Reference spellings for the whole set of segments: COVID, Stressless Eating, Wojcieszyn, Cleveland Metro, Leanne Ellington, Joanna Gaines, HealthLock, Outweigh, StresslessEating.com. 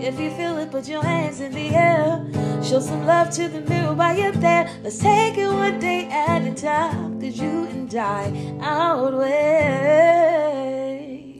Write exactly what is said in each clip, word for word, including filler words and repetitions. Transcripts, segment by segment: If you feel it, put your hands in the air. Show some love to the mirror while you're there. Let's take it one day at a time, 'cause you and I outweigh.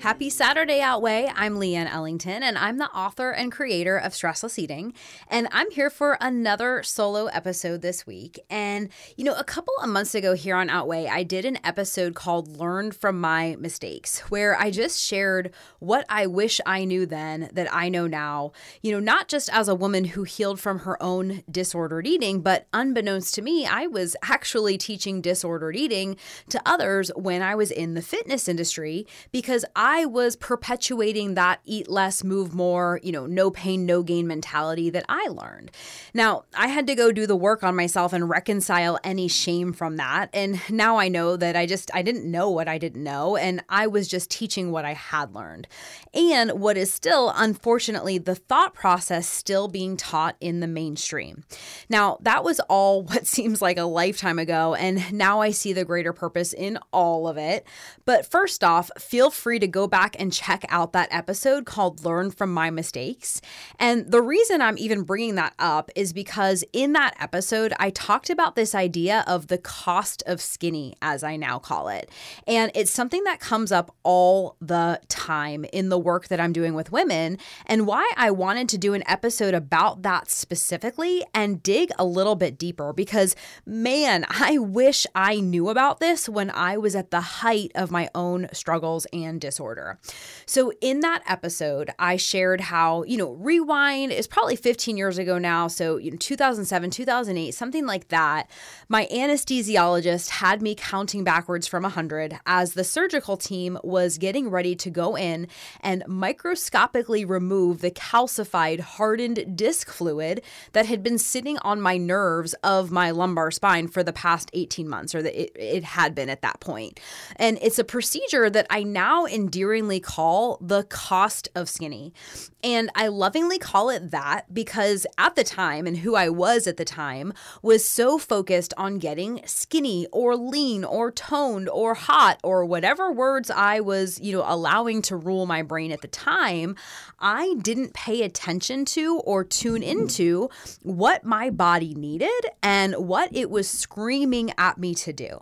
Happy Saturday, Outweigh. I'm Leanne Ellington, and I'm the author and creator of Stressless Eating. And I'm here for another solo episode this week. And, you know, a couple of months ago here on Outweigh, I did an episode called Learn From My Mistakes, where I just shared what I wish I knew then that I know now, you know, not just as a woman who healed from her own disordered eating, but unbeknownst to me, I was actually teaching disordered eating to others when I was in the fitness industry, because I was perpetuating that eat less, move more, you know, no pain, no gain mentality that I learned. Now, I had to go do the work on myself and reconcile any shame from that. And now I know that I just, I didn't know what I didn't know. And I was just teaching what I had learned. And what is still, unfortunately, the thought process still being taught in the mainstream. Now, that was all what seems like a lifetime ago, and now I see the greater purpose in all of it. But first off, feel free to go back and check out that episode called Learn From My Mistakes. And the reason I'm even bringing that up is because in that episode, I talked about this idea of the cost of skinny, as I now call it. And it's something that comes up all the time in the work that I'm doing with women, and why I wanted to do an episode about that specifically and dig a little bit deeper, because man, I wish I knew about this when I was at the height of my own struggles and disorder. So in that episode, I shared how, you know, rewind is probably fifteen years ago now. So you know, two thousand seven, two thousand eight, something like that. My anesthesiologist had me counting backwards from one hundred as the surgical team was getting ready to go in and microscopically remove the calcified, hardened disc fluid that had been sitting on my nerves of my lumbar spine for the past eighteen months, or that it, it had been at that point. And it's a procedure that I now endearingly call the cost of skinny. And I lovingly call it that because at the time, and who I was at the time, was so focused on getting skinny or lean or toned or hot or whatever words I was, you know, allowing to rule my brain at the time, I didn't pay attention to or tune into what my body needed and what it was screaming at me to do.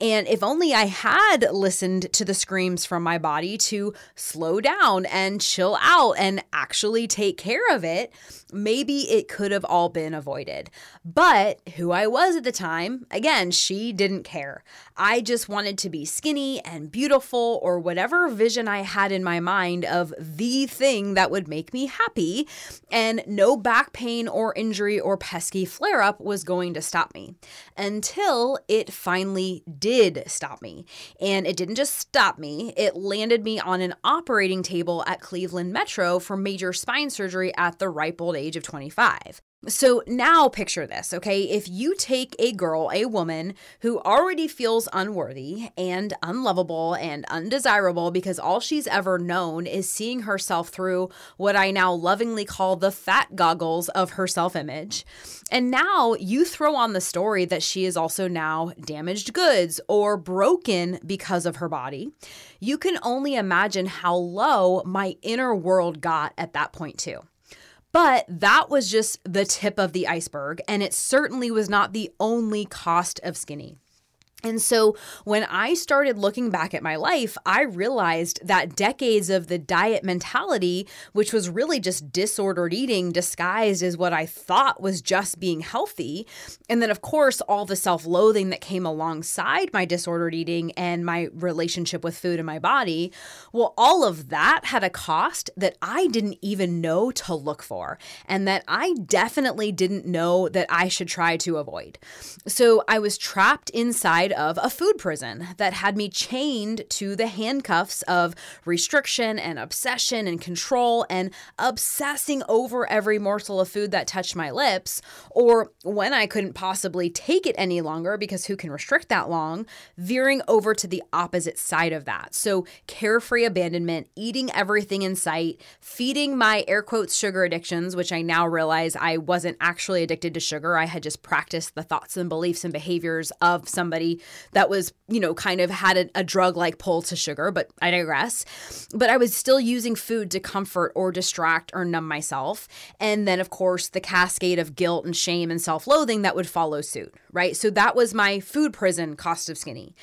And if only I had listened to the screams from my body body to slow down and chill out and actually take care of it, maybe it could have all been avoided. But who I was at the time, again, she didn't care. I just wanted to be skinny and beautiful, or whatever vision I had in my mind of the thing that would make me happy, and no back pain or injury or pesky flare-up was going to stop me until it finally did stop me. And it didn't just stop me, it landed me on an operating table at Cleveland Metro for major spine surgery at the ripe old age of twenty-five. So now picture this, okay? If you take a girl, a woman who already feels unworthy and unlovable and undesirable because all she's ever known is seeing herself through what I now lovingly call the fat goggles of her self-image, and now you throw on the story that she is also now damaged goods or broken because of her body, you can only imagine how low my inner world got at that point too. But that was just the tip of the iceberg, and it certainly was not the only cost of skinny. And so when I started looking back at my life, I realized that decades of the diet mentality, which was really just disordered eating disguised as what I thought was just being healthy, and then of course all the self-loathing that came alongside my disordered eating and my relationship with food and my body, well, all of that had a cost that I didn't even know to look for, and that I definitely didn't know that I should try to avoid. So I was trapped inside of a food prison that had me chained to the handcuffs of restriction and obsession and control and obsessing over every morsel of food that touched my lips, or when I couldn't possibly take it any longer because who can restrict that long, veering over to the opposite side of that. So carefree abandonment, eating everything in sight, feeding my air quotes sugar addictions, which I now realize I wasn't actually addicted to sugar. I had just practiced the thoughts and beliefs and behaviors of somebody that was, you know, kind of had a, a drug-like pull to sugar, but I digress. But I was still using food to comfort or distract or numb myself. And then, of course, the cascade of guilt and shame and self-loathing that would follow suit, right? So that was my food prison cost of skinny.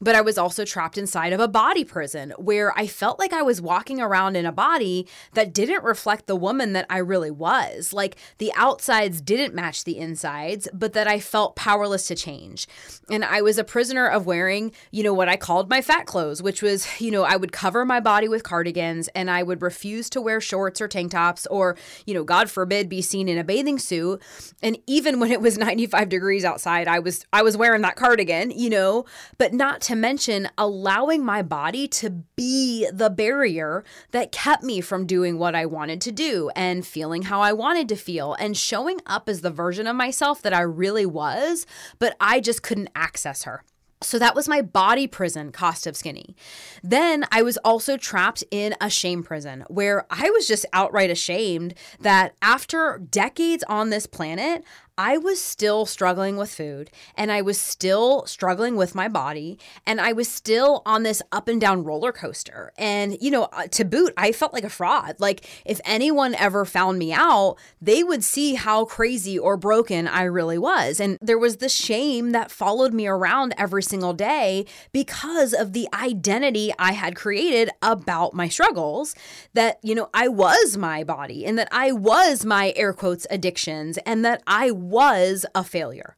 But I was also trapped inside of a body prison where I felt like I was walking around in a body that didn't reflect the woman that I really was. Like the outsides didn't match the insides, but that I felt powerless to change. And I was a prisoner of wearing, you know, what I called my fat clothes, which was, you know, I would cover my body with cardigans and I would refuse to wear shorts or tank tops or, you know, God forbid, be seen in a bathing suit. And even when it was ninety-five degrees outside, I was I was wearing that cardigan, you know, but not to mention allowing my body to be the barrier that kept me from doing what I wanted to do and feeling how I wanted to feel and showing up as the version of myself that I really was, but I just couldn't access her. So that was my body prison cost of skinny. Then I was also trapped in a shame prison where I was just outright ashamed that after decades on this planet, I was still struggling with food and I was still struggling with my body and I was still on this up and down roller coaster. And, you know, to boot, I felt like a fraud. Like if anyone ever found me out, they would see how crazy or broken I really was. And there was the shame that followed me around every single day because of the identity I had created about my struggles that, you know, I was my body and that I was my air quotes addictions and that I was a failure.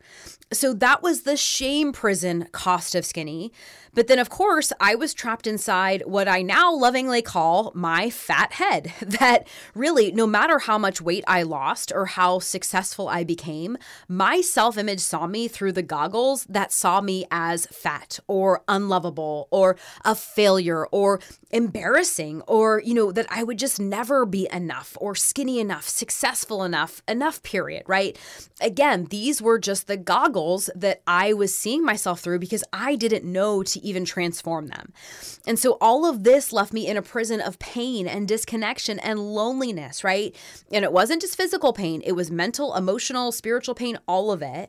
So that was the shame prison cost of skinny. But then, of course, I was trapped inside what I now lovingly call my fat head, that really, no matter how much weight I lost or how successful I became, my self-image saw me through the goggles that saw me as fat or unlovable or a failure or embarrassing or, you know, that I would just never be enough or skinny enough, successful enough, enough period, right? Again, these were just the goggles that I was seeing myself through because I didn't know to even transform them. And so all of this left me in a prison of pain and disconnection and loneliness, right? And it wasn't just physical pain, it was mental, emotional, spiritual pain, all of it.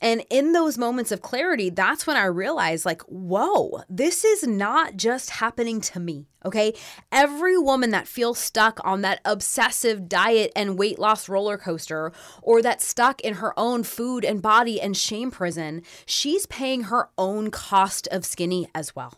And in those moments of clarity, that's when I realized like, whoa, this is not just happening to me. Okay. Every woman that feels stuck on that obsessive diet and weight loss roller coaster, or that's stuck in her own food and body and shame prison, she's paying her own cost of skinny as well.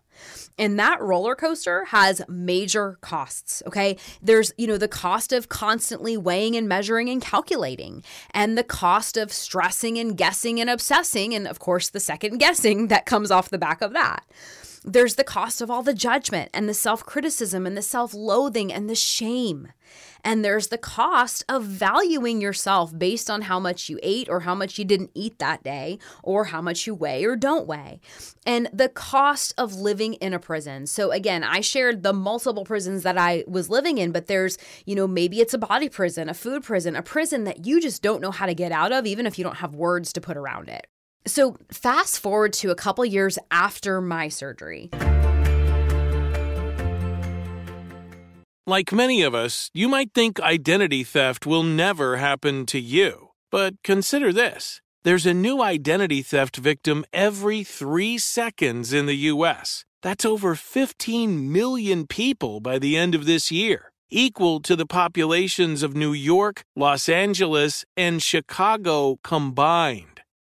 And that roller coaster has major costs, okay? There's, you know, the cost of constantly weighing and measuring and calculating, and the cost of stressing and guessing and obsessing, and of course the second guessing that comes off the back of that. There's the cost of all the judgment and the self-criticism and the self-loathing and the shame. And there's the cost of valuing yourself based on how much you ate or how much you didn't eat that day or how much you weigh or don't weigh. And the cost of living in a prison. So again, I shared the multiple prisons that I was living in, but there's, you know, maybe it's a body prison, a food prison, a prison that you just don't know how to get out of, even if you don't have words to put around it. So fast forward to a couple years after my surgery. Like many of us, you might think identity theft will never happen to you. But consider this. There's a new identity theft victim every three seconds in the U S. That's over fifteen million people by the end of this year, equal to the populations of New York, Los Angeles, and Chicago combined.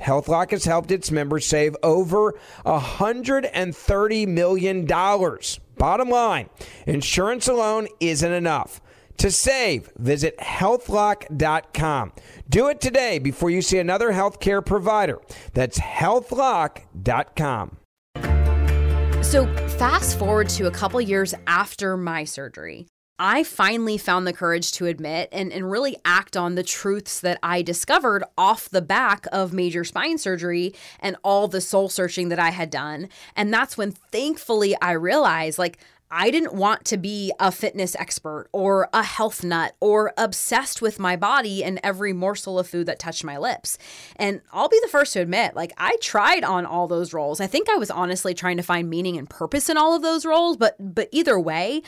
HealthLock has helped its members save over one hundred thirty million dollars. Bottom line, insurance alone isn't enough. To save, visit health lock dot com. Do it today before you see another healthcare provider. That's health lock dot com. So fast forward to a couple years after my surgery. I finally found the courage to admit and, and really act on the truths that I discovered off the back of major spine surgery and all the soul searching that I had done. And that's when thankfully I realized, like, I didn't want to be a fitness expert or a health nut or obsessed with my body and every morsel of food that touched my lips. And I'll be the first to admit, like, I tried on all those roles. I think I was honestly trying to find meaning and purpose in all of those roles. But but either way,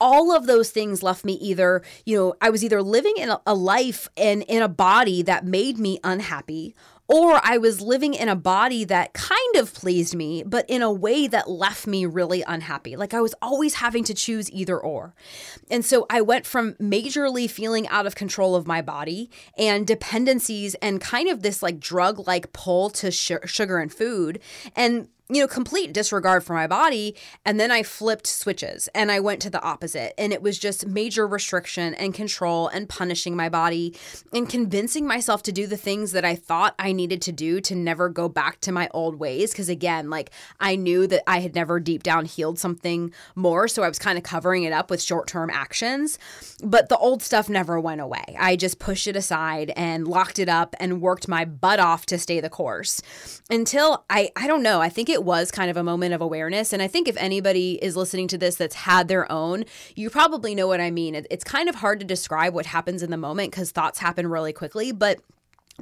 all of those things left me either, you know, I was either living in a, a life and in a body that made me unhappy, or I was living in a body that kind of pleased me, but in a way that left me really unhappy. Like, I was always having to choose either or. And so I went from majorly feeling out of control of my body and dependencies and kind of this like drug-like pull to sh- sugar and food, and you know, complete disregard for my body. And then I flipped switches and I went to the opposite. And it was just major restriction and control and punishing my body and convincing myself to do the things that I thought I needed to do to never go back to my old ways. Because again, like I knew that I had never deep down healed something more. So I was kind of covering it up with short-term actions. But the old stuff never went away. I just pushed it aside and locked it up and worked my butt off to stay the course until I, I don't know, I think it It was kind of a moment of awareness. And I think if anybody is listening to this that's had their own, you probably know what I mean. It's kind of hard to describe what happens in the moment because thoughts happen really quickly. But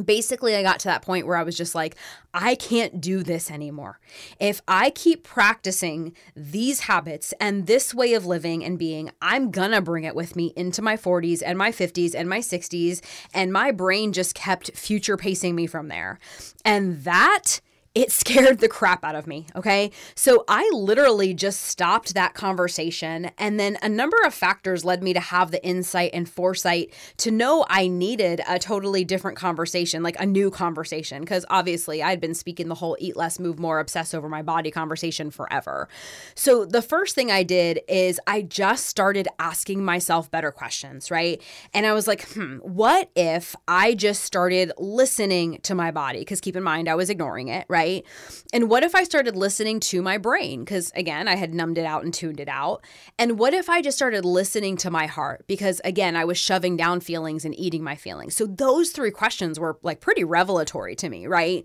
basically, I got to that point where I was just like, I can't do this anymore. If I keep practicing these habits and this way of living and being, I'm gonna bring it with me into my forties and my fifties and my sixties. And my brain just kept future pacing me from there. And that It scared the crap out of me, okay? So I literally just stopped that conversation, and then a number of factors led me to have the insight and foresight to know I needed a totally different conversation, like a new conversation, because obviously I'd been speaking the whole eat less, move more, obsess over my body conversation forever. So the first thing I did is I just started asking myself better questions, right? And I was like, hmm, what if I just started listening to my body? Because keep in mind, I was ignoring it, right? Right? And what if I started listening to my brain? Because again, I had numbed it out and tuned it out. And what if I just started listening to my heart? Because again, I was shoving down feelings and eating my feelings. So those three questions were like pretty revelatory to me, right?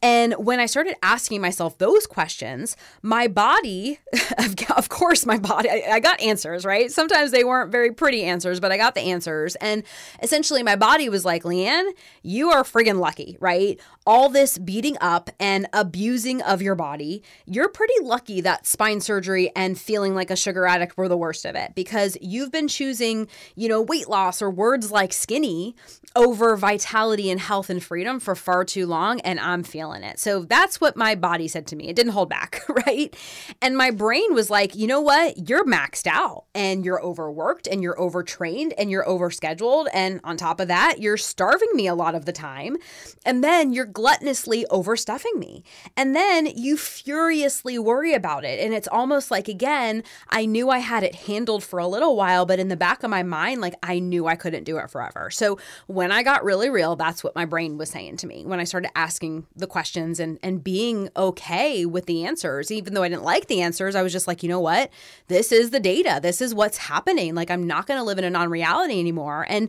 And when I started asking myself those questions, my body, of course, my body, I, I got answers, right? Sometimes they weren't very pretty answers, but I got the answers. And essentially my body was like, Leanne, you are friggin' lucky, right? All this beating up and and abusing of your body, you're pretty lucky that spine surgery and feeling like a sugar addict were the worst of it, because you've been choosing, you know, weight loss or words like skinny over vitality and health and freedom for far too long, and I'm feeling it. So that's what my body said to me. It didn't hold back, right? And my brain was like, you know what? You're maxed out and you're overworked and you're overtrained and you're overscheduled. And on top of that, you're starving me a lot of the time. And then you're gluttonously overstuffing me. And then you furiously worry about it. And it's almost like, again, I knew I had it handled for a little while, but in the back of my mind, like I knew I couldn't do it forever. So when I got really real, that's what my brain was saying to me when I started asking the questions and, and being okay with the answers. Even though I didn't like the answers, I was just like, you know what? This is the data. This is what's happening. Like I'm not going to live in a non-reality anymore. And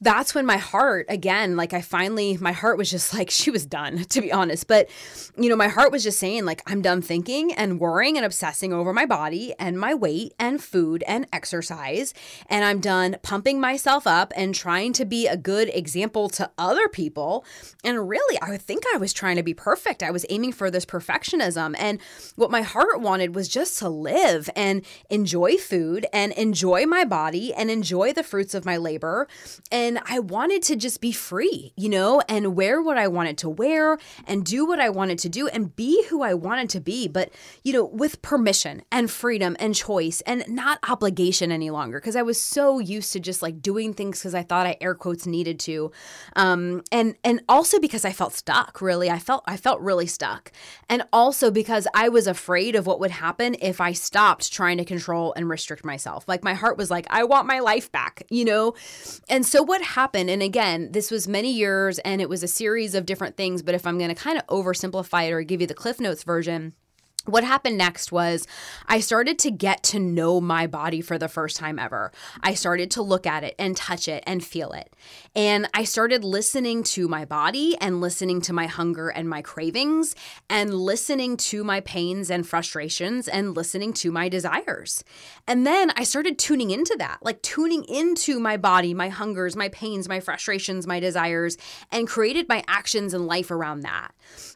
that's when my heart, again, like I finally, my heart was just like, she was done, to be honest. But you know, my heart was just saying like, I'm done thinking and worrying and obsessing over my body and my weight and food and exercise. And I'm done pumping myself up and trying to be a good example to other people. And really, I would think I was trying to be perfect. I was aiming for this perfectionism. And what my heart wanted was just to live and enjoy food and enjoy my body and enjoy the fruits of my labor. And I wanted to just be free, you know, and wear what I wanted to wear and do what I wanted to do and be who I wanted to be, but, you know, with permission and freedom and choice and not obligation any longer, because I was so used to just like doing things because I thought I air quotes needed to. Um, and and also because I felt stuck, really. I felt I felt really stuck. And also because I was afraid of what would happen if I stopped trying to control and restrict myself. Like my heart was like, I want my life back, you know? And so what happened, and again, this was many years and it was a series of different things, but if I'm going to kind of over oversimplify it or give you the Cliff Notes version. What happened next was I started to get to know my body for the first time ever. I started to look at it and touch it and feel it. And I started listening to my body and listening to my hunger and my cravings and listening to my pains and frustrations and listening to my desires. And then I started tuning into that, like tuning into my body, my hungers, my pains, my frustrations, my desires, and created my actions and life around that.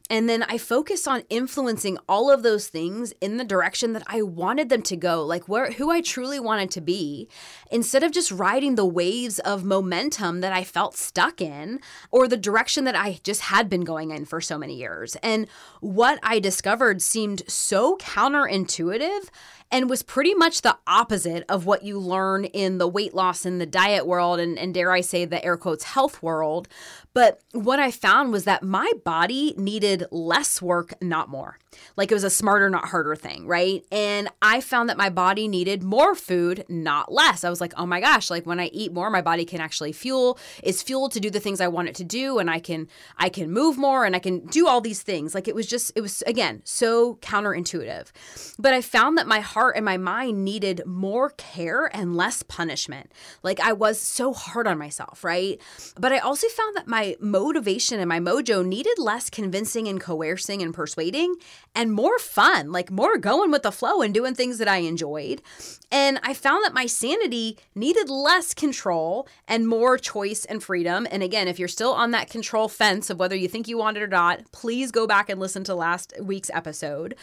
And then I focused on influencing all of those Those things in the direction that I wanted them to go, like where who I truly wanted to be, instead of just riding the waves of momentum that I felt stuck in or the direction that I just had been going in for so many years. And what I discovered seemed so counterintuitive and was pretty much the opposite of what you learn in the weight loss and the diet world and, and dare I say the air quotes health world. But what I found was that my body needed less work, not more. Like it was a smarter, not harder thing, right? And I found that my body needed more food, not less. I was like, oh my gosh, like when I eat more, my body can actually fuel, is fueled to do the things I want it to do. And I can, I can move more and I can do all these things. Like it was just, it was again, so counterintuitive, but I found that my heart and my mind needed more care and less punishment. Like I was so hard on myself, right? But I also found that my motivation and my mojo needed less convincing and coercing and persuading and more fun, like more going with the flow and doing things that I enjoyed. And I found that my sanity needed less control and more choice and freedom. And again, if you're still on that control fence of whether you think you want it or not, please go back and listen to last week's episode.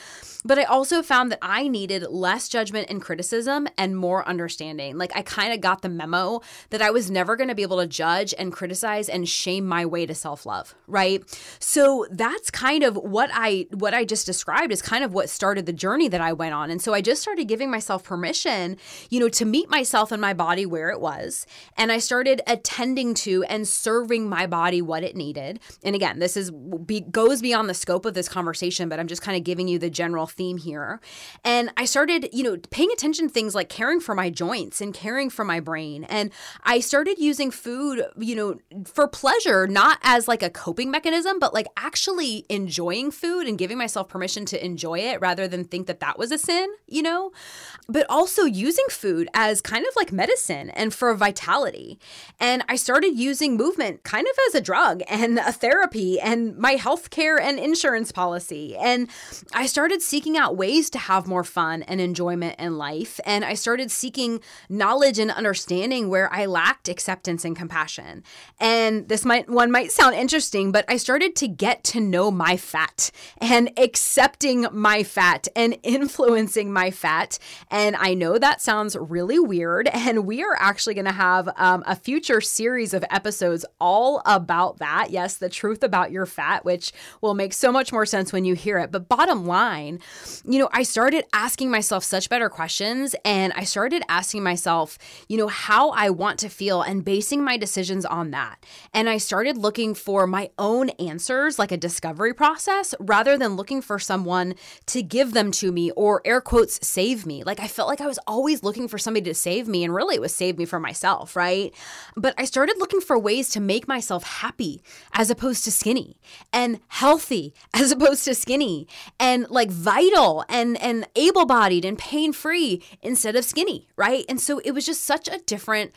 But I also found that I needed less judgment and criticism and more understanding. Like I kind of got the memo that I was never going to be able to judge and criticize and shame my way to self-love, right? So that's kind of what I what I just described is kind of what started the journey that I went on. And so I just started giving myself permission, you know, to meet myself and my body where it was. And I started attending to and serving my body what it needed. And again, this is be, goes beyond the scope of this conversation, but I'm just kind of giving you the general theme here. And I started, you know, paying attention to things like caring for my joints and caring for my brain. And I started using food, you know, for pleasure, not as like a coping mechanism, but like actually enjoying food and giving myself permission to enjoy it rather than think that that was a sin, you know, but also using food as kind of like medicine and for vitality. And I started using movement kind of as a drug and a therapy and my healthcare and insurance policy. And I started seeking out ways to have more fun and enjoyment in life. And I started seeking knowledge and understanding where I lacked acceptance and compassion. And this might one might sound interesting, but I started to get to know my fat and accepting my fat and influencing my fat. And I know that sounds really weird. And we are actually going to have um, a future series of episodes all about that. Yes, the truth about your fat, which will make so much more sense when you hear it. But bottom line, you know, I started asking myself such better questions. And I started asking myself, you know, how I want to feel and basing my decisions on that. And I started looking for my own answers, like a discovery process, rather than looking for someone to give them to me or air quotes save me. Like I felt like I was always looking for somebody to save me, and really it was save me from myself, right? But I started looking for ways to make myself happy as opposed to skinny, and healthy as opposed to skinny, and like vital and, and able-bodied and pain-free instead of skinny, right? And so it was just such a different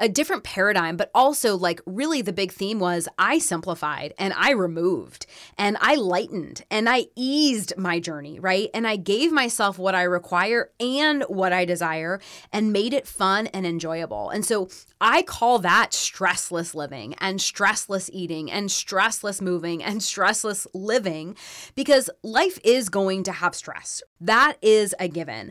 a different paradigm, but also like really the big theme was I simplified and I removed and I lightened and I eased my journey, right? And I gave myself what I require and what I desire and made it fun and enjoyable. And so I call that stressless living and stressless eating and stressless moving and stressless living, because life is going to have stress. That is a given.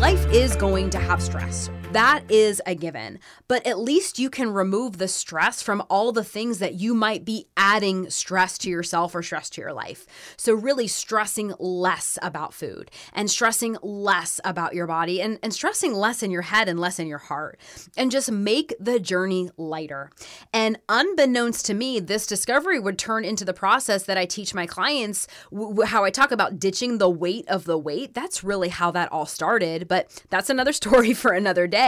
Life is going to have stress. That is a given. But at least you can remove the stress from all the things that you might be adding stress to yourself or stress to your life. So really stressing less about food and stressing less about your body and, and stressing less in your head and less in your heart. And just make the journey lighter. And unbeknownst to me, this discovery would turn into the process that I teach my clients, w- how I talk about ditching the weight of the weight. That's really how that all started. But that's another story for another day.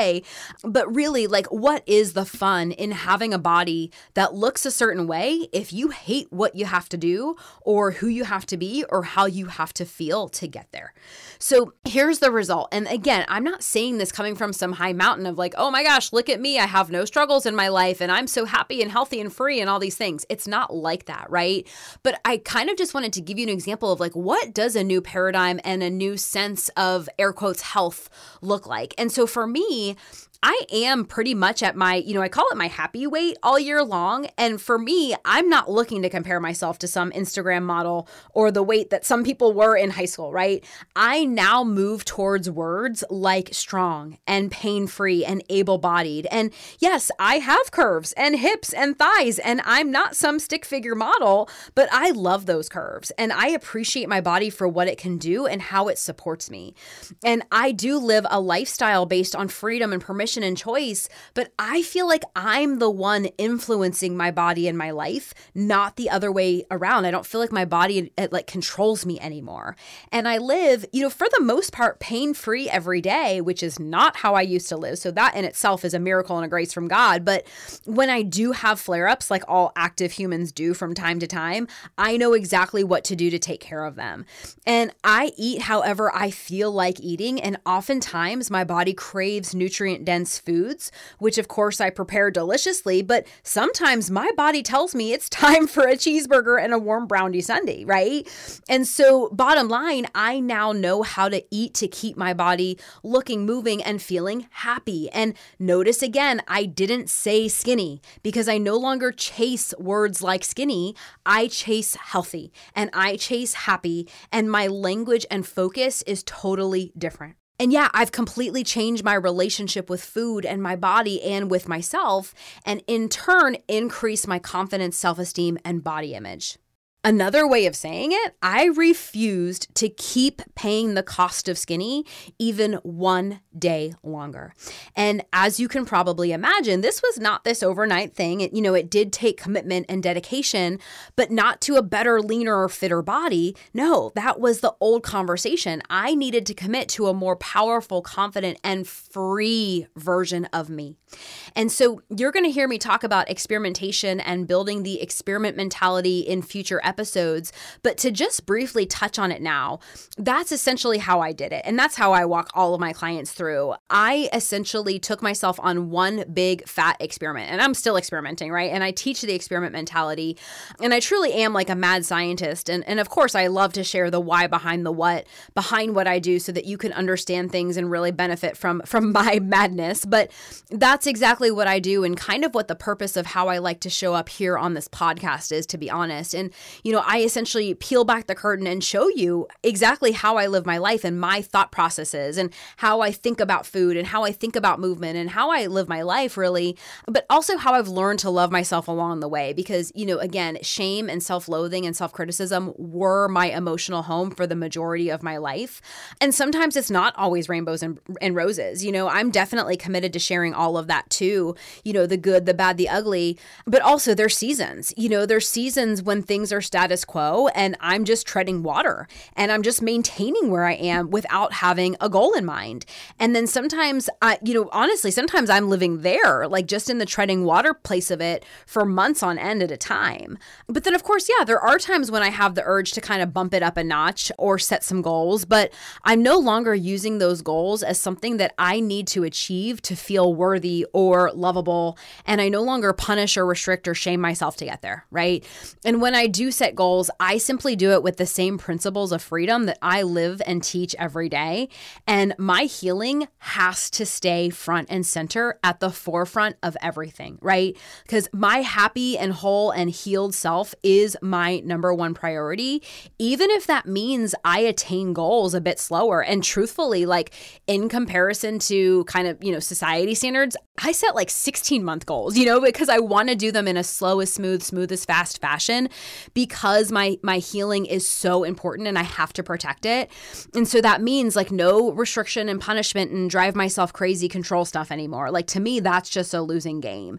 But really, like, what is the fun in having a body that looks a certain way if you hate what you have to do or who you have to be or how you have to feel to get there? So here's the result. And again, I'm not saying this coming from some high mountain of like, oh my gosh, look at me. I have no struggles in my life and I'm so happy and healthy and free and all these things. It's not like that, right? But I kind of just wanted to give you an example of like, what does a new paradigm and a new sense of air quotes health look like? And so for me, I am pretty much at my, you know, I call it my happy weight all year long. And for me, I'm not looking to compare myself to some Instagram model or the weight that some people were in high school, right? I now move towards words like strong and pain-free and able-bodied. And yes, I have curves and hips and thighs, and I'm not some stick figure model, but I love those curves and I appreciate my body for what it can do and how it supports me. And I do live a lifestyle based on freedom and permission and choice, but I feel like I'm the one influencing my body and my life, not the other way around. I don't feel like my body it, like controls me anymore. And I live, you know, for the most part, pain-free every day, which is not how I used to live. So that in itself is a miracle and a grace from God. But when I do have flare-ups, like all active humans do from time to time, I know exactly what to do to take care of them. And I eat however I feel like eating. And oftentimes my body craves nutrient-dense foods, which of course I prepare deliciously, but sometimes my body tells me it's time for a cheeseburger and a warm brownie sundae, right? And so bottom line, I now know how to eat to keep my body looking, moving, and feeling happy. And notice again, I didn't say skinny because I no longer chase words like skinny. I chase healthy and I chase happy, and my language and focus is totally different. And yeah, I've completely changed my relationship with food and my body and with myself, and in turn, increase my confidence, self-esteem, and body image. Another way of saying it, I refused to keep paying the cost of skinny even one day longer. And as you can probably imagine, this was not this overnight thing. It, you know, it did take commitment and dedication, but not to a better, leaner, or fitter body. No, that was the old conversation. I needed to commit to a more powerful, confident, and free version of me. And so you're going to hear me talk about experimentation and building the experiment mentality in future episodes. episodes, but to just briefly touch on it now, that's essentially how I did it. And that's how I walk all of my clients through. I essentially took myself on one big fat experiment, and I'm still experimenting, right? And I teach the experiment mentality, and I truly am like a mad scientist. And, and of course, I love to share the why behind the what, behind what I do so that you can understand things and really benefit from, from my madness. But that's exactly what I do and kind of what the purpose of how I like to show up here on this podcast is, to be honest. And you know, I essentially peel back the curtain and show you exactly how I live my life and my thought processes and how I think about food and how I think about movement and how I live my life, really, but also how I've learned to love myself along the way. Because, you know, again, shame and self-loathing and self-criticism were my emotional home for the majority of my life. And sometimes it's not always rainbows and, and roses. You know, I'm definitely committed to sharing all of that too, you know, the good, the bad, the ugly, but also there's seasons. You know, there's seasons when things are status quo and I'm just treading water and I'm just maintaining where I am without having a goal in mind. And then sometimes, I, you know, honestly, sometimes I'm living there, like just in the treading water place of it for months on end at a time. But then, of course, yeah, there are times when I have the urge to kind of bump it up a notch or set some goals, but I'm no longer using those goals as something that I need to achieve to feel worthy or lovable. And I no longer punish or restrict or shame myself to get there, right? And when I do set goals, I simply do it with the same principles of freedom that I live and teach every day. And my healing has to stay front and center at the forefront of everything, right? Because my happy and whole and healed self is my number one priority, even if that means I attain goals a bit slower. And truthfully, like in comparison to kind of, you know, society standards, I set like sixteen month goals, you know, because I want to do them in a slow as smooth, smooth as fast fashion because my my healing is so important and I have to protect it. And so that means like no restriction and punishment and drive myself crazy control stuff anymore. Like to me, that's just a losing game.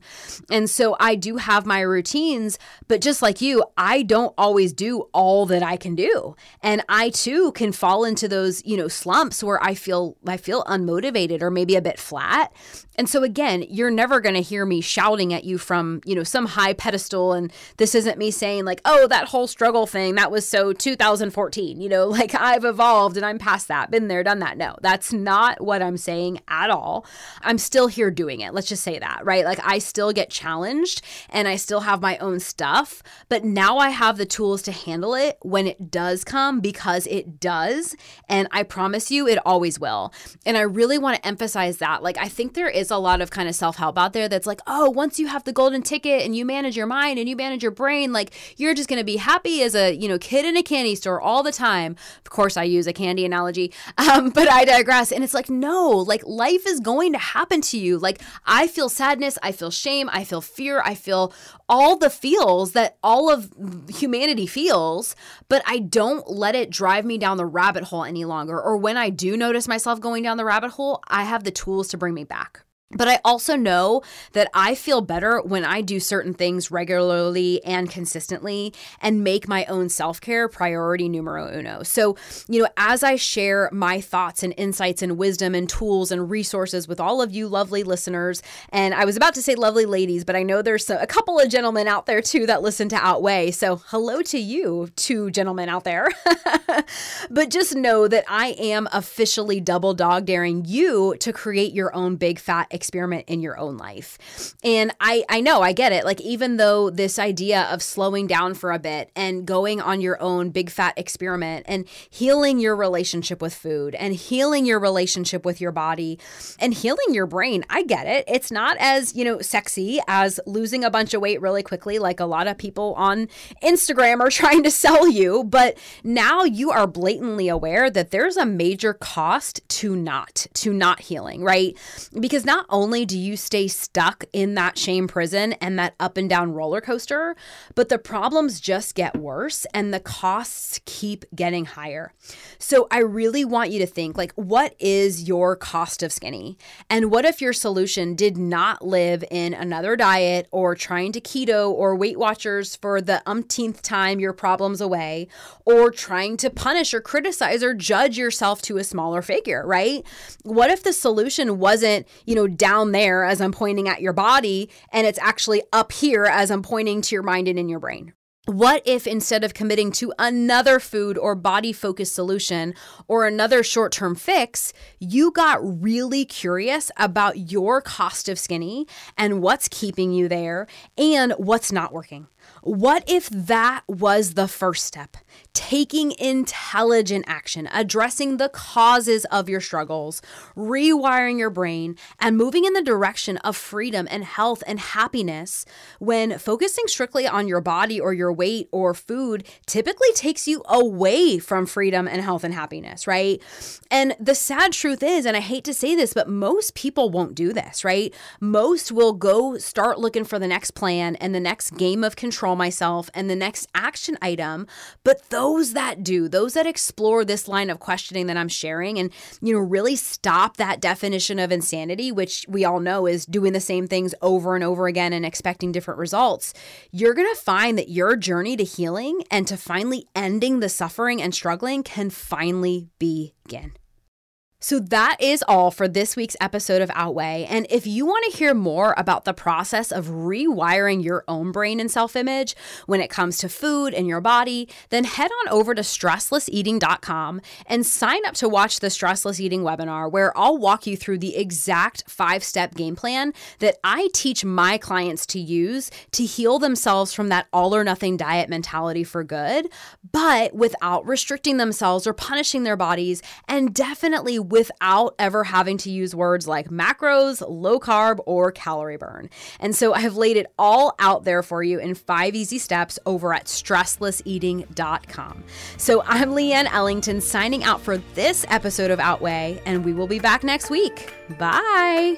And so I do have my routines, but just like you, I don't always do all that I can do. And I too can fall into those, you know, slumps where I feel I feel unmotivated or maybe a bit flat. And so again, And you're never going to hear me shouting at you from, you know, some high pedestal. And this isn't me saying like, oh, that whole struggle thing, that was so two thousand fourteen, you know, like I've evolved and I'm past that, been there, done that. No, that's not what I'm saying at all. I'm still here doing it. Let's just say that, right? Like I still get challenged and I still have my own stuff, but now I have the tools to handle it when it does come because it does. And I promise you, it always will. And I really want to emphasize that. Like, I think there is a lot of kind of self-help out there that's like, oh, once you have the golden ticket and you manage your mind and you manage your brain, like you're just going to be happy as a, you know, kid in a candy store all the time. Of course, I use a candy analogy, um, but I digress. And it's like, no, like life is going to happen to you. Like I feel sadness, I feel shame, I feel fear, I feel all the feels that all of humanity feels, but I don't let it drive me down the rabbit hole any longer. Or when I do notice myself going down the rabbit hole, I have the tools to bring me back. But I also know that I feel better when I do certain things regularly and consistently and make my own self-care priority numero uno. So, you know, as I share my thoughts and insights and wisdom and tools and resources with all of you lovely listeners, and I was about to say lovely ladies, but I know there's a couple of gentlemen out there too that listen to Outweigh. So hello to you two gentlemen out there. But just know that I am officially double dog daring you to create your own big fat experiment in your own life. And I, I know, I get it. Like, even though this idea of slowing down for a bit and going on your own big fat experiment and healing your relationship with food and healing your relationship with your body and healing your brain, I get it. It's not as, you know, sexy as losing a bunch of weight really quickly, like a lot of people on Instagram are trying to sell you. But now you are blatantly aware that there's a major cost to not, to not healing, right? Because not only do you stay stuck in that shame prison and that up and down roller coaster, but the problems just get worse and the costs keep getting higher. So I really want you to think like, what is your cost of skinny? And what if your solution did not live in another diet or trying to keto or Weight Watchers for the umpteenth time your problems away, or trying to punish or criticize or judge yourself to a smaller figure, right? What if the solution wasn't, you know, down there as I'm pointing at your body, and it's actually up here as I'm pointing to your mind and in your brain? What if instead of committing to another food or body-focused solution or another short-term fix, you got really curious about your cost of skinny and what's keeping you there and what's not working? What if that was the first step? Taking intelligent action, addressing the causes of your struggles, rewiring your brain, and moving in the direction of freedom and health and happiness, when focusing strictly on your body or your weight or food typically takes you away from freedom and health and happiness, right? And the sad truth is, and I hate to say this, but most people won't do this, right? Most will go start looking for the next plan and the next game of control myself and the next action item, but those that do, those that explore this line of questioning that I'm sharing and, you know, really stop that definition of insanity, which we all know is doing the same things over and over again and expecting different results, you're going to find that your journey to healing and to finally ending the suffering and struggling can finally begin. So that is all for this week's episode of Outweigh. And if you want to hear more about the process of rewiring your own brain and self-image when it comes to food and your body, then head on over to stressless eating dot com and sign up to watch the Stressless Eating webinar, where I'll walk you through the exact five-step game plan that I teach my clients to use to heal themselves from that all-or-nothing diet mentality for good, but without restricting themselves or punishing their bodies, and definitely without ever having to use words like macros, low carb, or calorie burn. And so I have laid it all out there for you in five easy steps over at stressless eating dot com. So I'm Leanne Ellington, signing out for this episode of Outweigh, and we will be back next week. Bye.